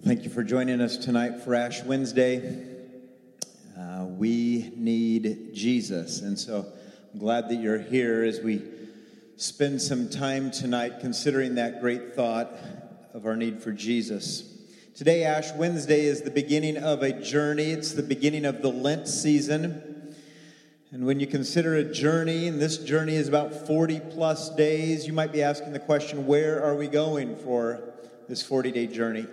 Thank you for joining us tonight for Ash Wednesday. We need Jesus, and so I'm glad that you're here as we spend some time tonight considering that great thought of our need for Jesus. Today, Ash Wednesday, is the beginning of a journey. It's the beginning of the Lent season, and when you consider a journey, and this journey is about 40 plus days, you might be asking the question, where are we going for this 40-day journey?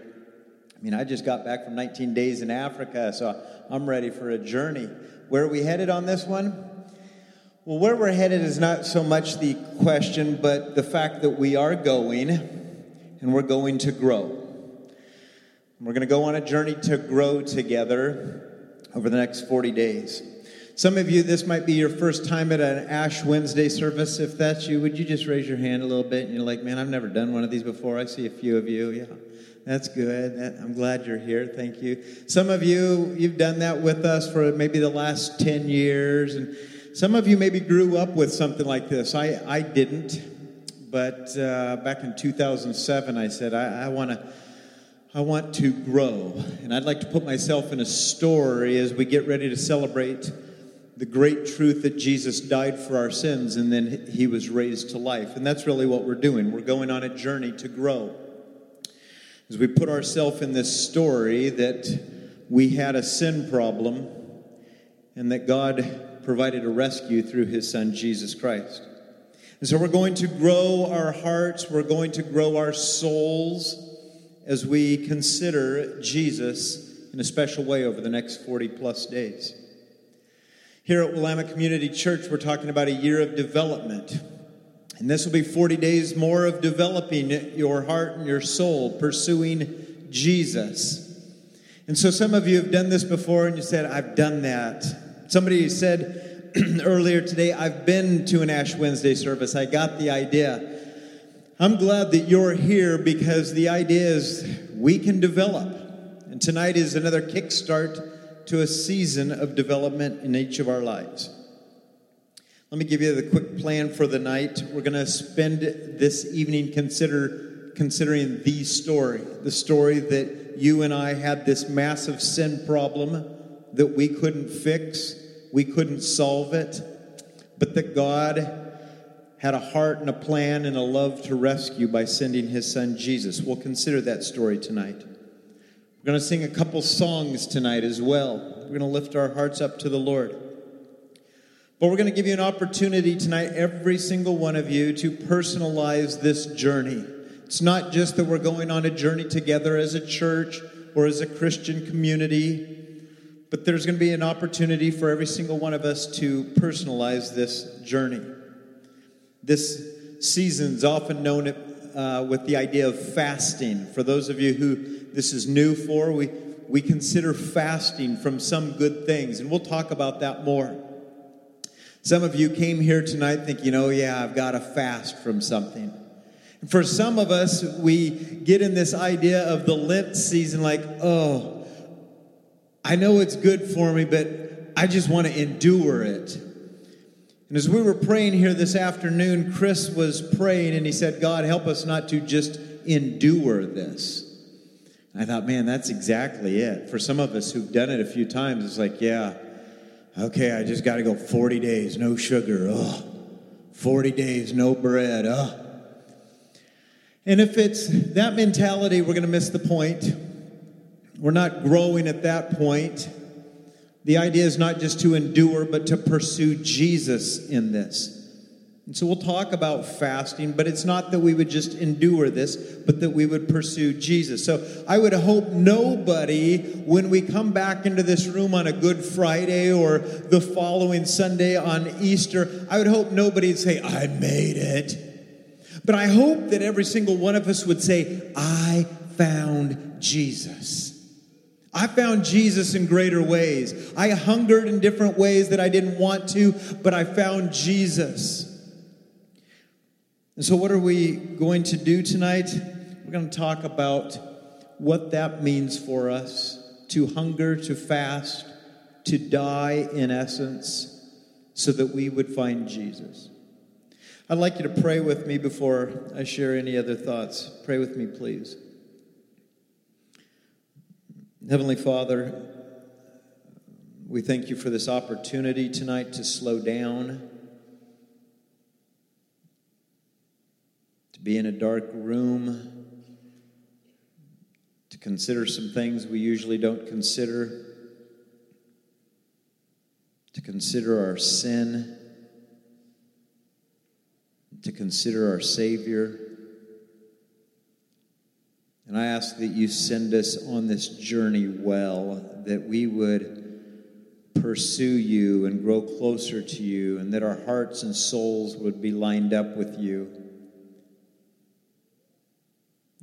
I mean, I just got back from 19 days in Africa, so I'm ready for a journey. Where are we headed on this one? Well, where we're headed is not so much the question, but the fact that we are going, and we're going to grow. And we're going to go on a journey to grow together over the next 40 days. Some of you, this might be your first time at an Ash Wednesday service. If that's you, would you just raise your hand a little bit? And you're like, man, I've never done one of these before. I see a few of you, yeah. That's good. I'm glad you're here. Thank you. Some of you, you've done that with us for maybe the last 10 years. And some of you maybe grew up with something like this. I didn't. But back in 2007, I said, I want to grow. And I'd like to put myself in a story as we get ready to celebrate the great truth that Jesus died for our sins and then he was raised to life. And that's really what we're doing. We're going on a journey to grow. As we put ourselves in this story that we had a sin problem and that God provided a rescue through his son, Jesus Christ. And so we're going to grow our hearts, we're going to grow our souls as we consider Jesus in a special way over the next 40 plus days. Here at Willamette Community Church, we're talking about a year of development. And this will be 40 days more of developing your heart and your soul, pursuing Jesus. And so some of you have done this before and you said, I've done that. Somebody said earlier today, I've been to an Ash Wednesday service. I got the idea. I'm glad that you're here because the idea is we can develop. And tonight is another kickstart to a season of development in each of our lives. Let me give you the quick plan for the night. We're going to spend this evening considering the story that you and I had this massive sin problem that we couldn't fix, we couldn't solve it, but that God had a heart and a plan and a love to rescue by sending his son Jesus. We'll consider that story tonight. We're going to sing a couple songs tonight as well. We're going to lift our hearts up to the Lord. But we're going to give you an opportunity tonight, every single one of you, to personalize this journey. It's not just that we're going on a journey together as a church or as a Christian community, but there's going to be an opportunity for every single one of us to personalize this journey. This season's often known with the idea of fasting. For those of you who this is new for, we consider fasting from some good things, and we'll talk about that more. Some of you came here tonight thinking, oh yeah, I've got to fast from something. And for some of us, we get in this idea of the Lent season like, oh, I know it's good for me, but I just want to endure it. And as we were praying here this afternoon, Chris was praying and he said, God, help us not to just endure this. And I thought, man, that's exactly it. For some of us who've done it a few times, it's like, yeah. Okay, I just got to go 40 days, no sugar, 40 days, no bread, And if it's that mentality, we're going to miss the point. We're not growing at that point. The idea is not just to endure, but to pursue Jesus in this. And so we'll talk about fasting, but it's not that we would just endure this, but that we would pursue Jesus. So I would hope nobody, when we come back into this room on a Good Friday or the following Sunday on Easter, I would hope nobody would say, I made it. But I hope that every single one of us would say, I found Jesus. I found Jesus in greater ways. I hungered in different ways that I didn't want to, but I found Jesus. And so what are we going to do tonight? We're going to talk about what that means for us, to hunger, to fast, to die in essence, so that we would find Jesus. I'd like you to pray with me before I share any other thoughts. Pray with me, please. Heavenly Father, we thank you for this opportunity tonight to slow down, to be in a dark room, to consider some things we usually don't consider, to consider our sin, to consider our Savior. And I ask that you send us on this journey well, that we would pursue you and grow closer to you, and that our hearts and souls would be lined up with you.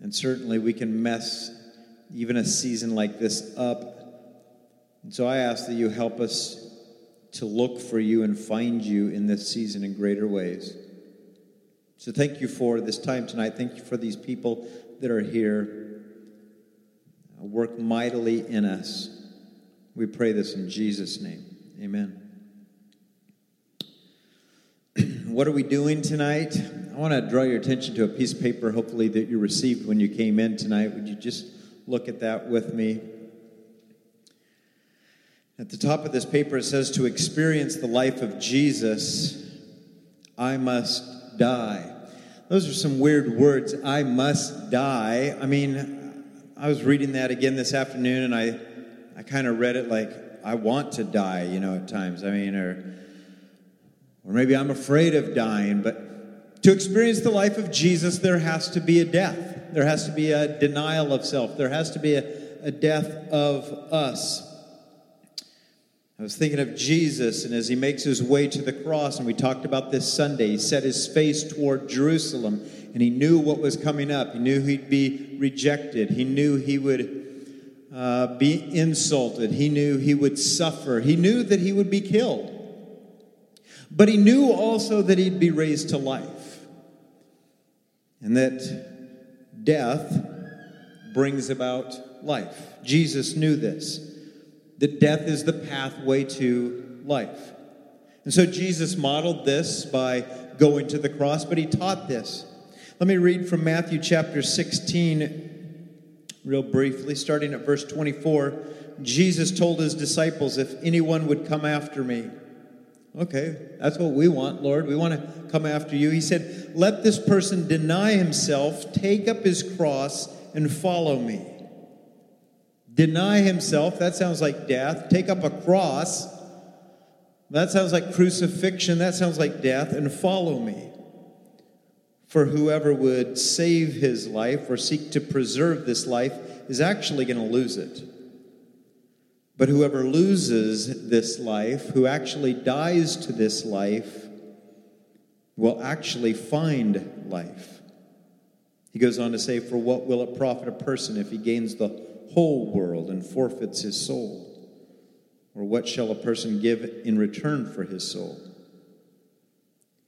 And certainly we can mess even a season like this up. And so I ask that you help us to look for you and find you in this season in greater ways. So thank you for this time tonight. Thank you for these people that are here. Work mightily in us. We pray this in Jesus' name. Amen. What are we doing tonight? I want to draw your attention to a piece of paper, hopefully, that you received when you came in tonight. Would you just look at that with me? At the top of this paper, it says, to experience the life of Jesus, I must die. Those are some weird words, I must die. I mean, I was reading that again this afternoon, and I kind of read it like, I want to die, at times. I mean, or maybe I'm afraid of dying. But to experience the life of Jesus, there has to be a death. There has to be a denial of self. There has to be a death of us. I was thinking of Jesus, and as he makes his way to the cross, and we talked about this Sunday, he set his face toward Jerusalem, and he knew what was coming up. He knew he'd be rejected. He knew he would be insulted. He knew he would suffer. He knew that he would be killed. But he knew also that he'd be raised to life, and that death brings about life. Jesus knew this. That death is the pathway to life. And so Jesus modeled this by going to the cross, but he taught this. Let me read from Matthew chapter 16 real briefly, starting at verse 24. Jesus told his disciples, if anyone would come after me. Okay, that's what we want, Lord. We want to come after you. He said, let this person deny himself, take up his cross, and follow me. Deny himself, that sounds like death. Take up a cross, that sounds like crucifixion, that sounds like death, and follow me. For whoever would save his life or seek to preserve this life is actually going to lose it. But whoever loses this life, who actually dies to this life, will actually find life. He goes on to say, for what will it profit a person if he gains the whole world and forfeits his soul? Or what shall a person give in return for his soul?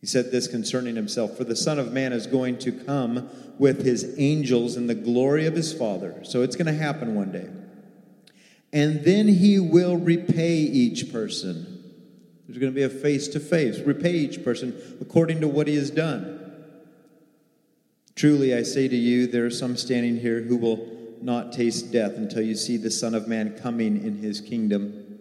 He said this concerning himself, for the Son of Man is going to come with his angels in the glory of his Father. So it's going to happen one day. And then he will repay each person. There's going to be a face-to-face. Repay each person according to what he has done. Truly I say to you, there are some standing here who will not taste death until you see the Son of Man coming in his kingdom.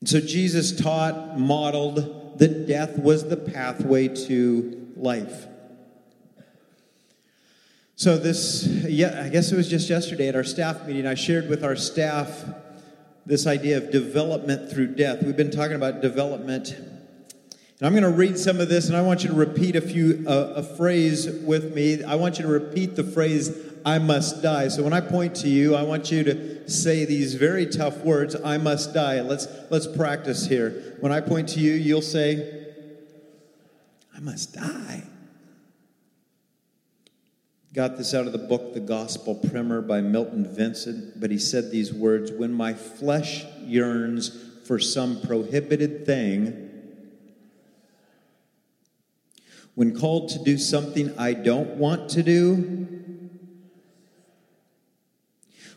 And so Jesus taught, modeled, that death was the pathway to life. So I guess it was just yesterday at our staff meeting, I shared with our staff this idea of development through death. We've been talking about development. And I'm going to read some of this, and I want you to repeat a phrase with me. I want you to repeat the phrase, I must die. So when I point to you, I want you to say these very tough words, I must die. Let's practice here. When I point to you, you'll say, I must die. Got this out of the book, The Gospel Primer by Milton Vincent, but he said these words, when my flesh yearns for some prohibited thing, when called to do something I don't want to do,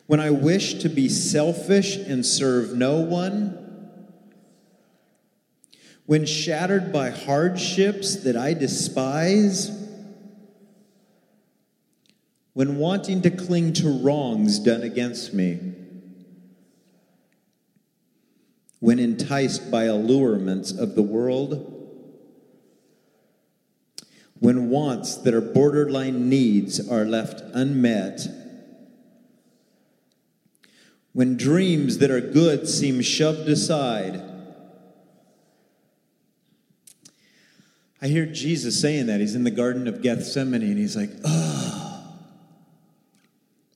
when I wish to be selfish and serve no one, when shattered by hardships that I despise, when wanting to cling to wrongs done against me, when enticed by allurements of the world, when wants that are borderline needs are left unmet, when dreams that are good seem shoved aside. I hear Jesus saying that. He's in the Garden of Gethsemane, and he's like, oh,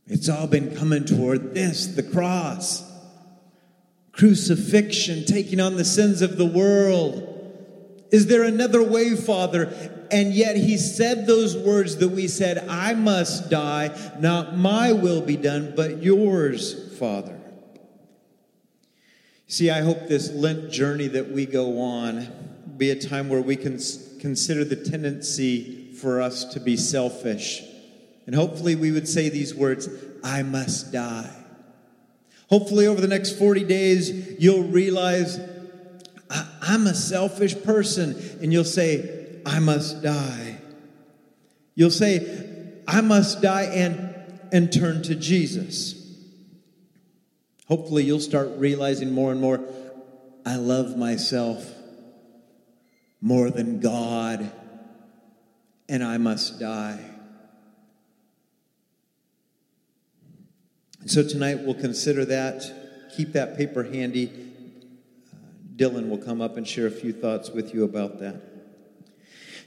it's all been coming toward this, the cross, crucifixion, taking on the sins of the world. Is there another way, Father? And yet he said those words that we said, I must die, not my will be done, but yours, Father. See, I hope this Lent journey that we go on be a time where we can consider the tendency for us to be selfish. And hopefully we would say these words, I must die. Hopefully over the next 40 days, you'll realize I'm a selfish person. And you'll say, I must die. You'll say, I must die and turn to Jesus. Hopefully, you'll start realizing more and more, I love myself more than God, and I must die. And so tonight, we'll consider that. Keep that paper handy. Dylan will come up and share a few thoughts with you about that.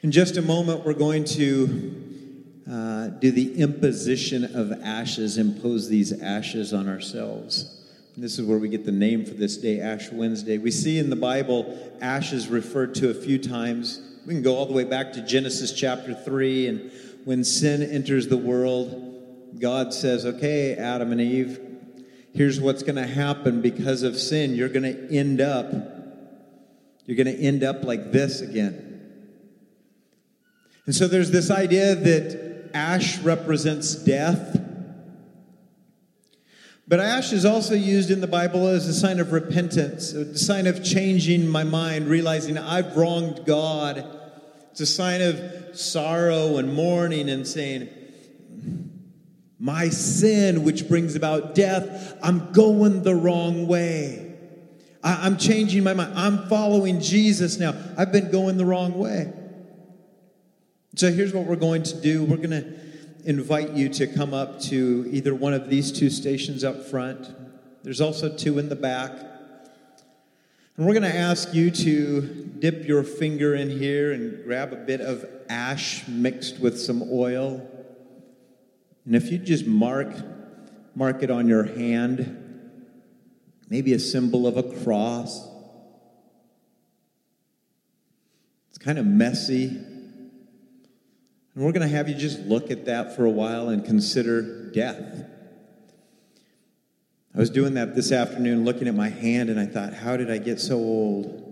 In just a moment, we're going to do the imposition of ashes, impose these ashes on ourselves. This is where we get the name for this day, Ash Wednesday. We see in the Bible, ash is referred to a few times. We can go all the way back to Genesis chapter 3, and when sin enters the world, God says, okay, Adam and Eve, here's what's going to happen because of sin. You're going to end up like this again. And so there's this idea that ash represents death. But ash is also used in the Bible as a sign of repentance, a sign of changing my mind, realizing I've wronged God. It's a sign of sorrow and mourning and saying, my sin, which brings about death, I'm going the wrong way. I'm changing my mind. I'm following Jesus now. I've been going the wrong way. So here's what we're going to do. We're going to invite you to come up to either one of these two stations up front. There's also two in the back. And we're going to ask you to dip your finger in here and grab a bit of ash mixed with some oil. And if you just mark it on your hand, maybe a symbol of a cross. It's kind of messy. And we're going to have you just look at that for a while and consider death. I was doing that this afternoon, looking at my hand, and I thought, how did I get so old?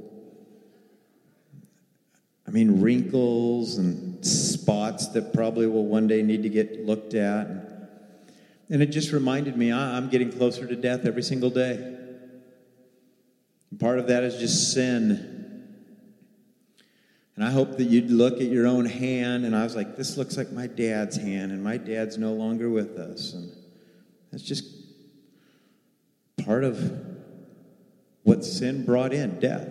I mean, wrinkles and spots that probably will one day need to get looked at. And it just reminded me, I'm getting closer to death every single day. And part of that is just sin. And I hope that you'd look at your own hand, and I was like, this looks like my dad's hand, and my dad's no longer with us. And that's just part of what sin brought in, death.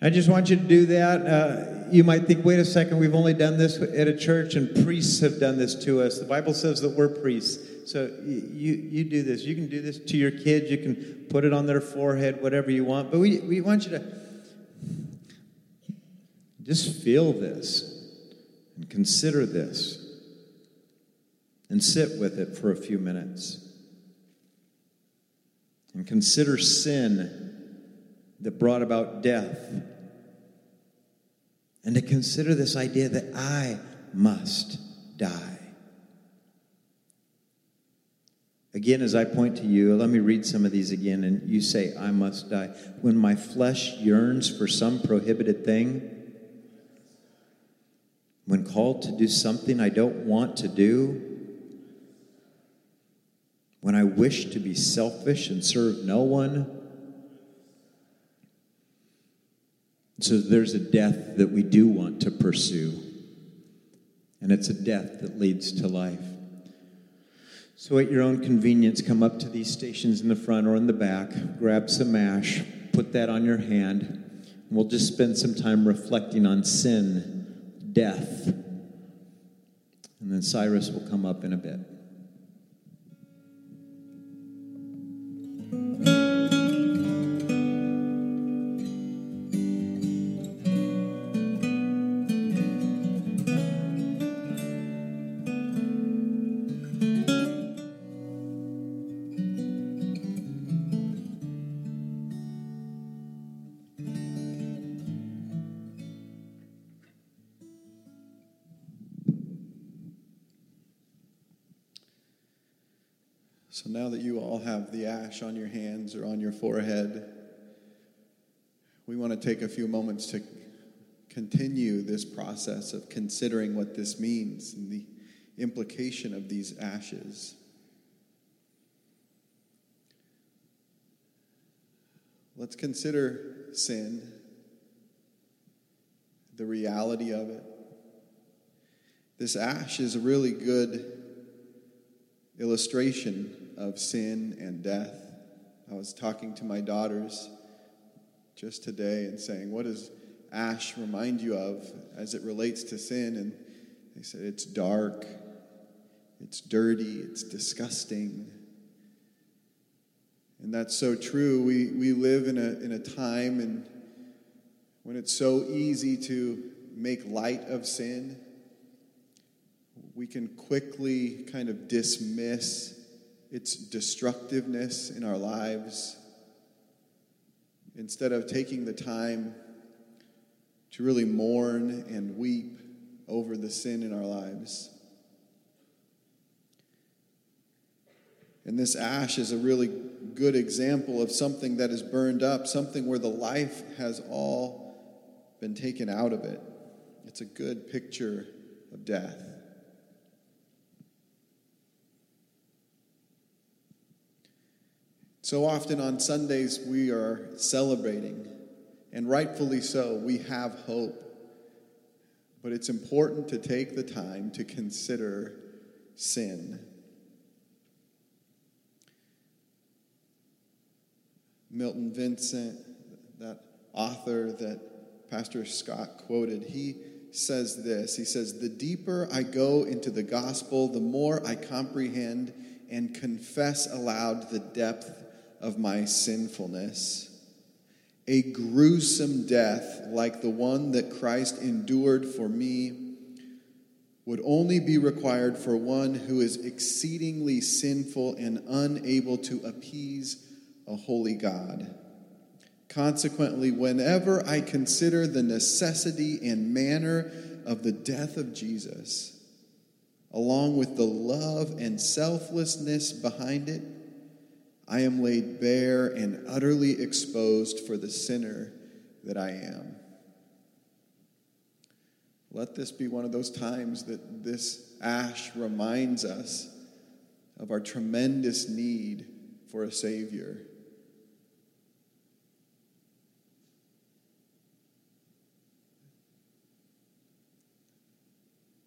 And I just want you to do that. You might think, wait a second, we've only done this at a church, and priests have done this to us. The Bible says that we're priests. So you do this. You can do this to your kids. You can put it on their forehead, whatever you want. But we want you to just feel this and consider this and sit with it for a few minutes and consider sin that brought about death and to consider this idea that I must die. Again, as I point to you, let me read some of these again, and you say, I must die. When my flesh yearns for some prohibited thing, when called to do something I don't want to do, when I wish to be selfish and serve no one. So there's a death that we do want to pursue. and it's a death that leads to life. So at your own convenience, come up to these stations in the front or in the back, grab some ash, put that on your hand, and we'll just spend some time reflecting on sin, death, and then Cyrus will come up in a bit. So now that you all have the ash on your hands or on your forehead, we want to take a few moments to continue this process of considering what this means and the implication of these ashes. Let's consider sin, the reality of it. This ash is a really good illustration of sin and death. I was talking to my daughters just today and saying, what does ash remind you of as it relates to sin? And they said, it's dark, it's dirty, it's disgusting. And that's so true. We live in a time and when it's so easy to make light of sin, we can quickly kind of dismiss its destructiveness in our lives, instead of taking the time to really mourn and weep over the sin in our lives. And this ash is a really good example of something that is burned up, something where the life has all been taken out of it. It's a good picture of death. So often on Sundays, we are celebrating, and rightfully so, we have hope. But it's important to take the time to consider sin. Milton Vincent, that author that Pastor Scott quoted, he says this. He says, "The deeper I go into the gospel, the more I comprehend and confess aloud the depth of my sinfulness. A gruesome death like the one that Christ endured for me would only be required for one who is exceedingly sinful and unable to appease a holy God. Consequently, whenever I consider the necessity and manner of the death of Jesus, along with the love and selflessness behind it, I am laid bare and utterly exposed for the sinner that I am." Let this be one of those times that this ash reminds us of our tremendous need for a Savior.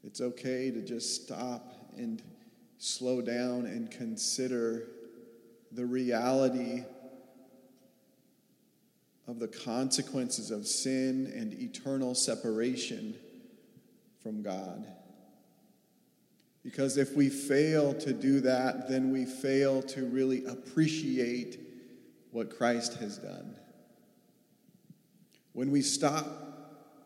It's okay to just stop and slow down and consider the reality of the consequences of sin and eternal separation from God. Because if we fail to do that, then we fail to really appreciate what Christ has done. When we stop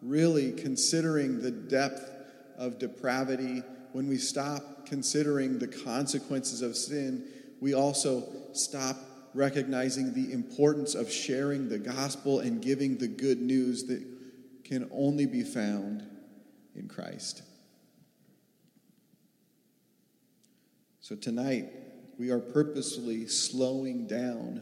really considering the depth of depravity, when we stop considering the consequences of sin, we also stop recognizing the importance of sharing the gospel and giving the good news that can only be found in Christ. So tonight, we are purposely slowing down.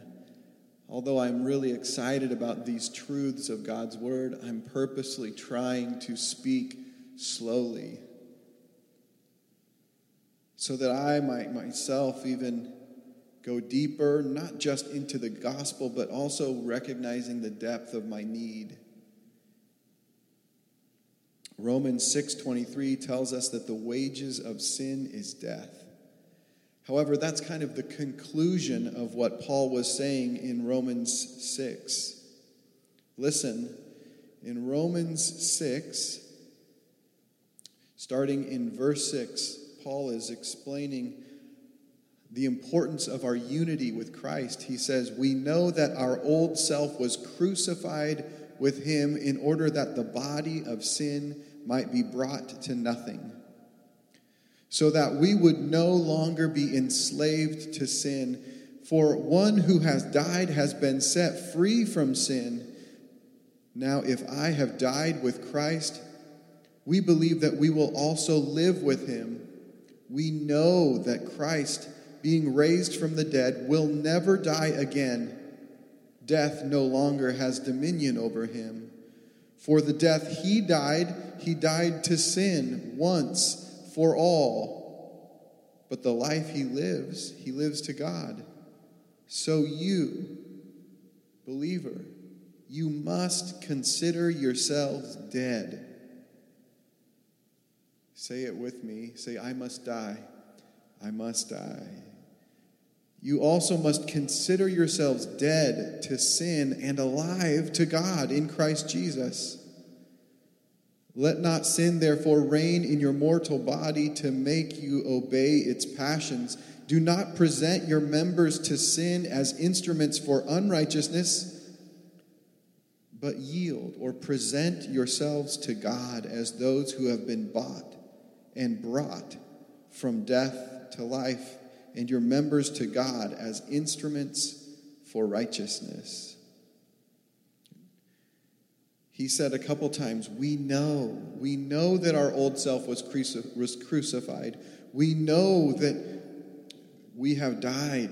Although I'm really excited about these truths of God's word, I'm purposely trying to speak slowly so that I might myself even go deeper, not just into the gospel, but also recognizing the depth of my need. Romans 6:23 tells us that the wages of sin is death. However, that's kind of the conclusion of what Paul was saying in Romans 6. Listen, in Romans 6, starting in verse 6, Paul is explaining the importance of our unity with Christ. He says, "We know that our old self was crucified with him in order that the body of sin might be brought to nothing, so that we would no longer be enslaved to sin. For one who has died has been set free from sin. Now, if I have died with Christ, we believe that we will also live with him. We know that Christ, being raised from the dead, will never die again. Death no longer has dominion over him. For the death he died to sin once for all. But the life he lives to God. So you, believer, you must consider yourselves dead." Say it with me. Say, "I must die. I must die." "You also must consider yourselves dead to sin and alive to God in Christ Jesus. Let not sin, therefore, reign in your mortal body to make you obey its passions. Do not present your members to sin as instruments for unrighteousness, but yield or present yourselves to God as those who have been bought and brought from death to life, and your members to God as instruments for righteousness." He said a couple times, we know that our old self was crucified. We know that we have died.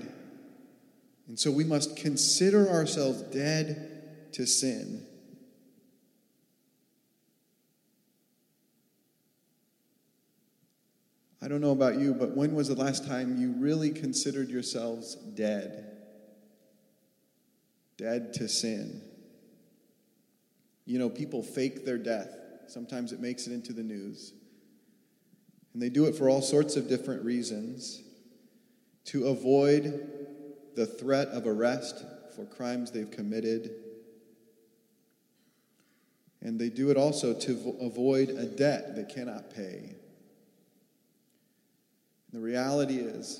And so we must consider ourselves dead to sin. I don't know about you, but when was the last time you really considered yourselves dead? Dead to sin. You know, people fake their death. Sometimes it makes it into the news. And they do it for all sorts of different reasons. To avoid the threat of arrest for crimes they've committed. And they do it also to avoid a debt they cannot pay. The reality is,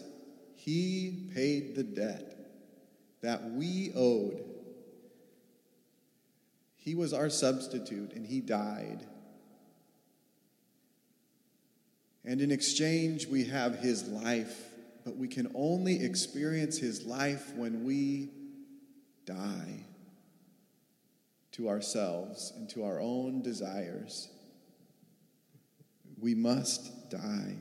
he paid the debt that we owed. He was our substitute, and he died. And in exchange, we have his life, but we can only experience his life when we die to ourselves and to our own desires. We must die.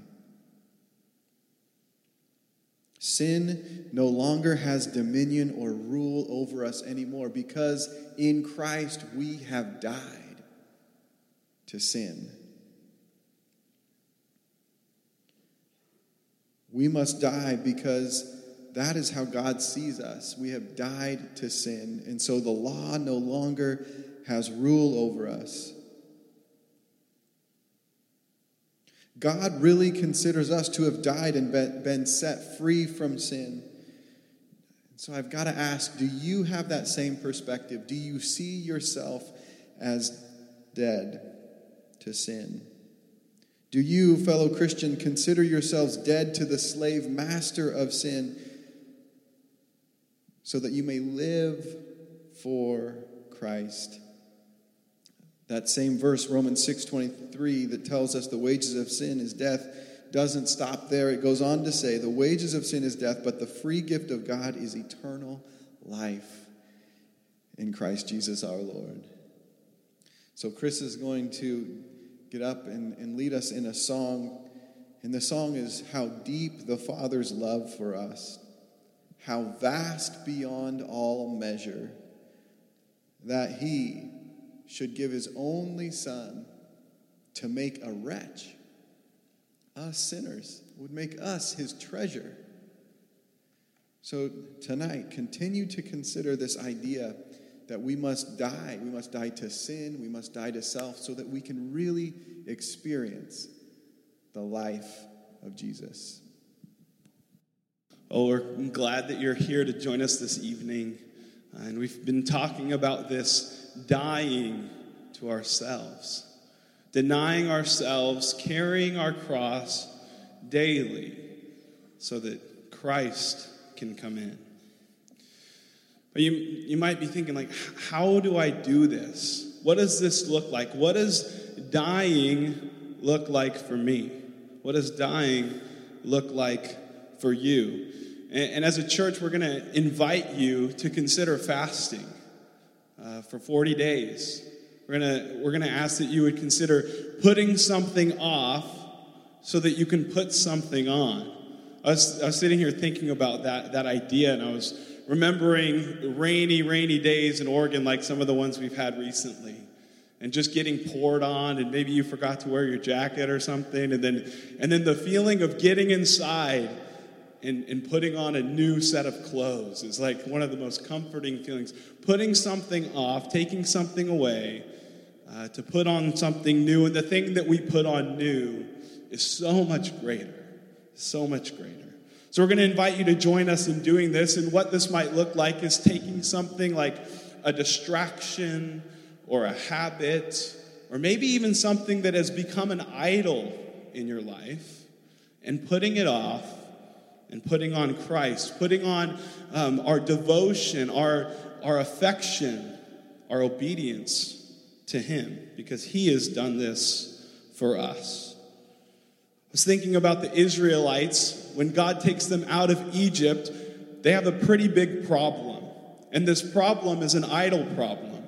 Sin no longer has dominion or rule over us anymore because in Christ we have died to sin. We must die because that is how God sees us. We have died to sin, and so the law no longer has rule over us. God really considers us to have died and been set free from sin. So I've got to ask, do you have that same perspective? Do you see yourself as dead to sin? Do you, fellow Christian, consider yourselves dead to the slave master of sin so that you may live for Christ? That same verse, Romans 6:23, that tells us the wages of sin is death, doesn't stop there. It goes on to say, the wages of sin is death, but the free gift of God is eternal life in Christ Jesus our Lord. So Chris is going to get up and lead us in a song. And the song is "How Deep the Father's Love for Us, How Vast Beyond All Measure, That He should give his only son to make a wretch, us sinners, would make us his treasure." So tonight, continue to consider this idea that we must die. We must die to sin. We must die to self so that we can really experience the life of Jesus. Oh, we're glad that you're here to join us this evening. And we've been talking about this dying to ourselves, denying ourselves, carrying our cross daily so that Christ can come in. But you might be thinking, like, how do I do this? What does this look like? What does dying look like for me? What does dying look like for you? And as a church, we're going to invite you to consider fasting for 40 days. We're going to ask that you would consider putting something off so that you can put something on. I was sitting here thinking about that idea, and I was remembering rainy days in Oregon like some of the ones we've had recently, and just getting poured on, and maybe you forgot to wear your jacket or something, and then the feeling of getting inside and putting on a new set of clothes is like one of the most comforting feelings. Putting something off, taking something away to put on something new, and the thing that we put on new is so much greater. So much greater. So we're going to invite you to join us in doing this. And what this might look like is taking something like a distraction or a habit, or maybe even something that has become an idol in your life, and putting it off and putting on Christ, putting on our devotion, our affection, our obedience to him, because he has done this for us. I was thinking about the Israelites. When God takes them out of Egypt, they have a pretty big problem. And this problem is an idol problem.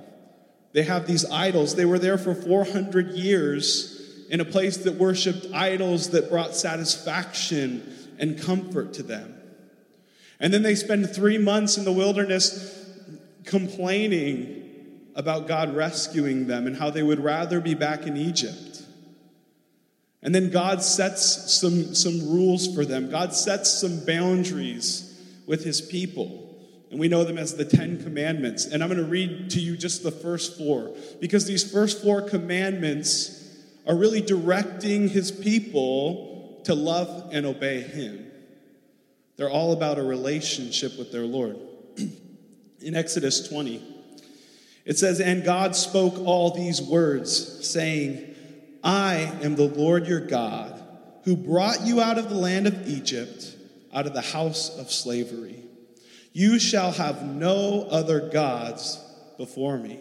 They have these idols. They were there for 400 years in a place that worshipped idols that brought satisfaction and comfort to them. And then they spend 3 months in the wilderness complaining about God rescuing them and how they would rather be back in Egypt. And then God sets some rules for them. God sets some boundaries with his people. And we know them as the 10 commandments. And I'm going to read to you just the first 4, because these first 4 commandments are really directing his people to love and obey him. They're all about a relationship with their Lord. In Exodus 20, it says, "And God spoke all these words, saying, I am the Lord your God, who brought you out of the land of Egypt, out of the house of slavery. You shall have no other gods before me.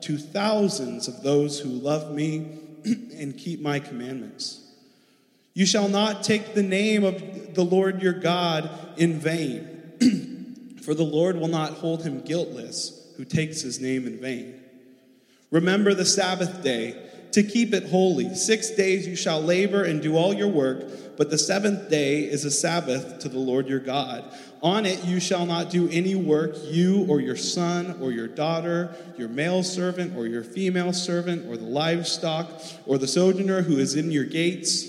to thousands of those who love me and keep my commandments. You shall not take the name of the Lord your God in vain, for the Lord will not hold him guiltless who takes his name in vain. Remember the Sabbath day, to keep it holy. 6 days you shall labor and do all your work, but the 7th day is a Sabbath to the Lord your God. On it you shall not do any work, you or your son or your daughter, your male servant or your female servant, or the livestock, or the sojourner who is in your gates.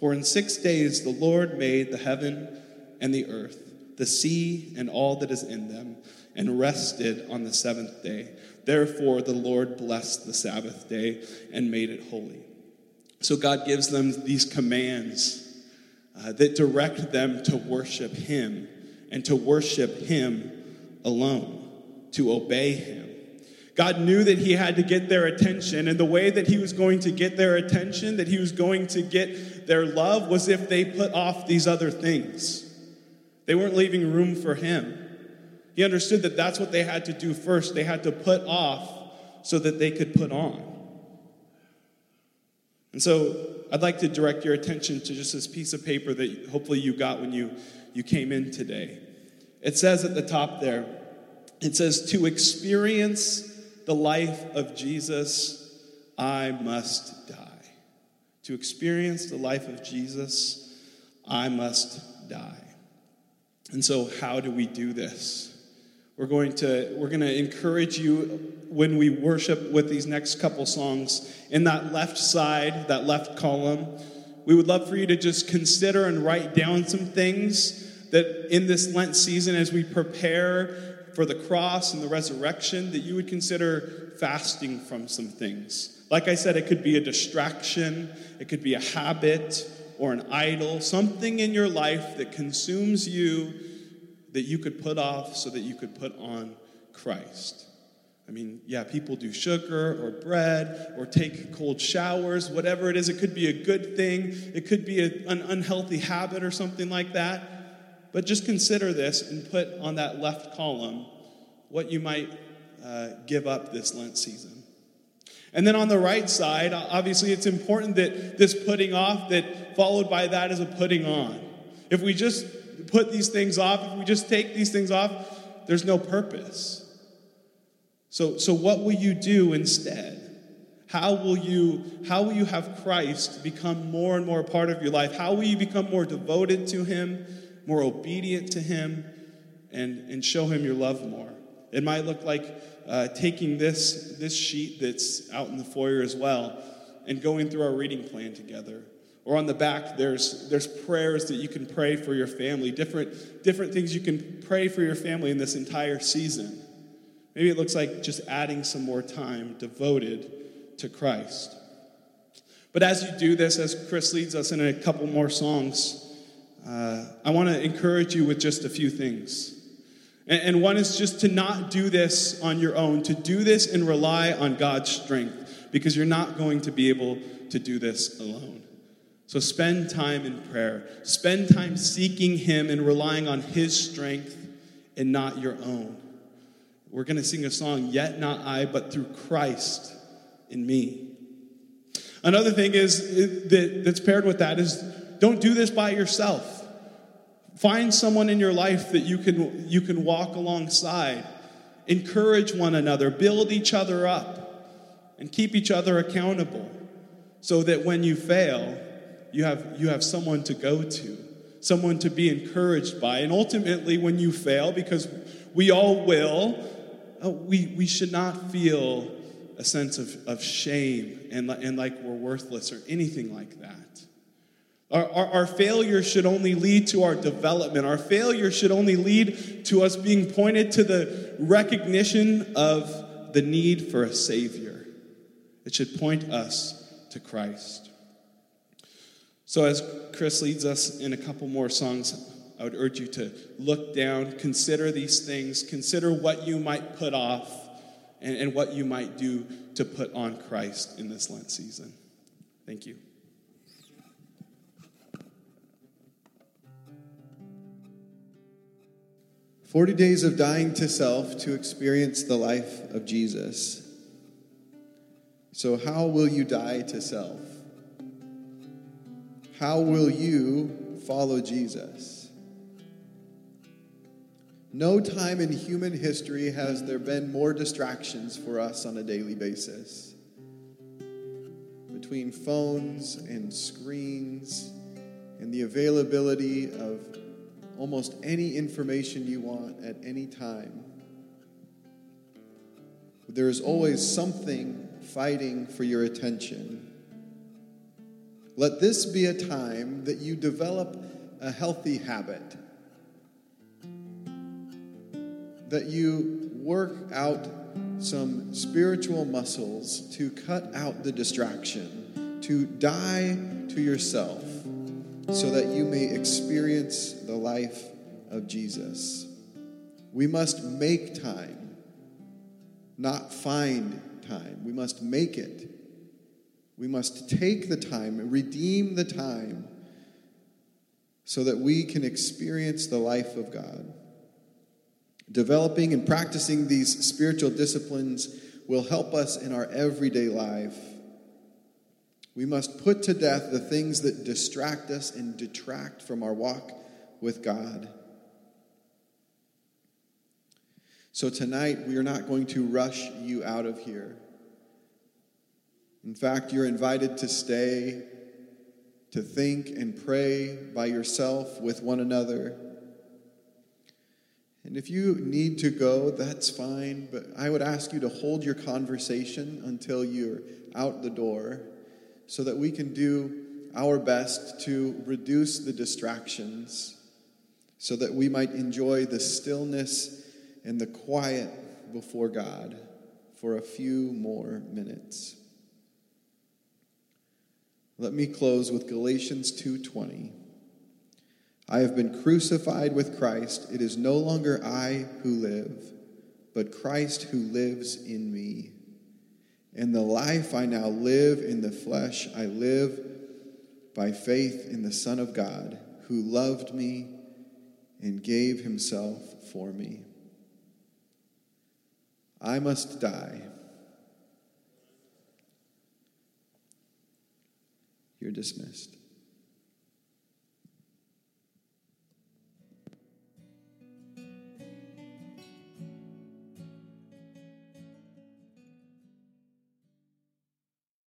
For in 6 days the Lord made the heaven and the earth, the sea and all that is in them, and rested on the 7th day. Therefore, the Lord blessed the Sabbath day and made it holy." So God gives them these commands that direct them to worship him, and to worship him alone, to obey him. God knew that he had to get their attention, and the way that he was going to get their attention, that he was going to get their love, was if they put off these other things. They weren't leaving room for him. He understood that that's what they had to do first. They had to put off so that they could put on. And so I'd like to direct your attention to just this piece of paper that hopefully you got when you came in today. It says at the top there, it says, "To experience the life of Jesus, I must die. To experience the life of Jesus, I must die. And so how do we do this? We're going to encourage you when we worship with these next couple songs. In that left side, that left column, we would love for you to just consider and write down some things that in this Lent season, as we prepare for the cross and the resurrection, that you would consider fasting from some things. Like I said, it could be a distraction, it could be a habit or an idol, something in your life that consumes you that you could put off so that you could put on Christ. I mean, yeah, people do sugar or bread or take cold showers, whatever it is. It could be a good thing. It could be an unhealthy habit or something like that. But just consider this and put on that left column what you might give up this Lent season. And then on the right side, obviously it's important that this putting off, that followed by that is a putting on. If we just put these things off, if we just take these things off, there's no purpose. So what will you do instead? How will you have Christ become more and more a part of your life? How will you become more devoted to him, more obedient to him, and show him your love more? It might look like taking this sheet that's out in the foyer as well and going through our reading plan together. Or on the back, there's prayers that you can pray for your family, different things you can pray for your family in this entire season. Maybe it looks like just adding some more time devoted to Christ. But as you do this, as Chris leads us in a couple more songs, I want to encourage you with just a few things. And one is just to not do this on your own, to do this and rely on God's strength, because you're not going to be able to do this alone. So spend time in prayer. Spend time seeking him and relying on his strength and not your own. We're going to sing a song, Yet Not I, but through Christ in me. Another thing is that's paired with that is don't do this by yourself. Find someone in your life that you can walk alongside. Encourage one another. Build each other up. And keep each other accountable so that when you fail, you have someone to go to, someone to be encouraged by. And ultimately, when you fail, because we all will, we should not feel a sense of shame and like we're worthless or anything like that. Our failure should only lead to our development. Our failure should only lead to us being pointed to the recognition of the need for a Savior. It should point us to Christ. So as Chris leads us in a couple more songs, I would urge you to look down, consider these things, consider what you might put off and what you might do to put on Christ in this Lent season. Thank you. "40 days of dying to self to experience the life of Jesus." So how will you die to self? How will you follow Jesus? No time in human history has there been more distractions for us on a daily basis. Between phones and screens and the availability of almost any information you want at any time, there is always something fighting for your attention. Let this be a time that you develop a healthy habit, that you work out some spiritual muscles to cut out the distraction, to die to yourself, so that you may experience the life of Jesus. We must make time, not find time. We must make it. We must take the time and redeem the time so that we can experience the life of God. Developing and practicing these spiritual disciplines will help us in our everyday life. We must put to death the things that distract us and detract from our walk with God. So tonight, we are not going to rush you out of here. In fact, you're invited to stay, to think and pray by yourself with one another. And if you need to go, that's fine, but I would ask you to hold your conversation until you're out the door so that we can do our best to reduce the distractions so that we might enjoy the stillness and the quiet before God for a few more minutes. Let me close with Galatians 2:20. I have been crucified with Christ. It is no longer I who live, but Christ who lives in me. And the life I now live in the flesh, I live by faith in the Son of God, who loved me and gave himself for me. I must die. You're dismissed.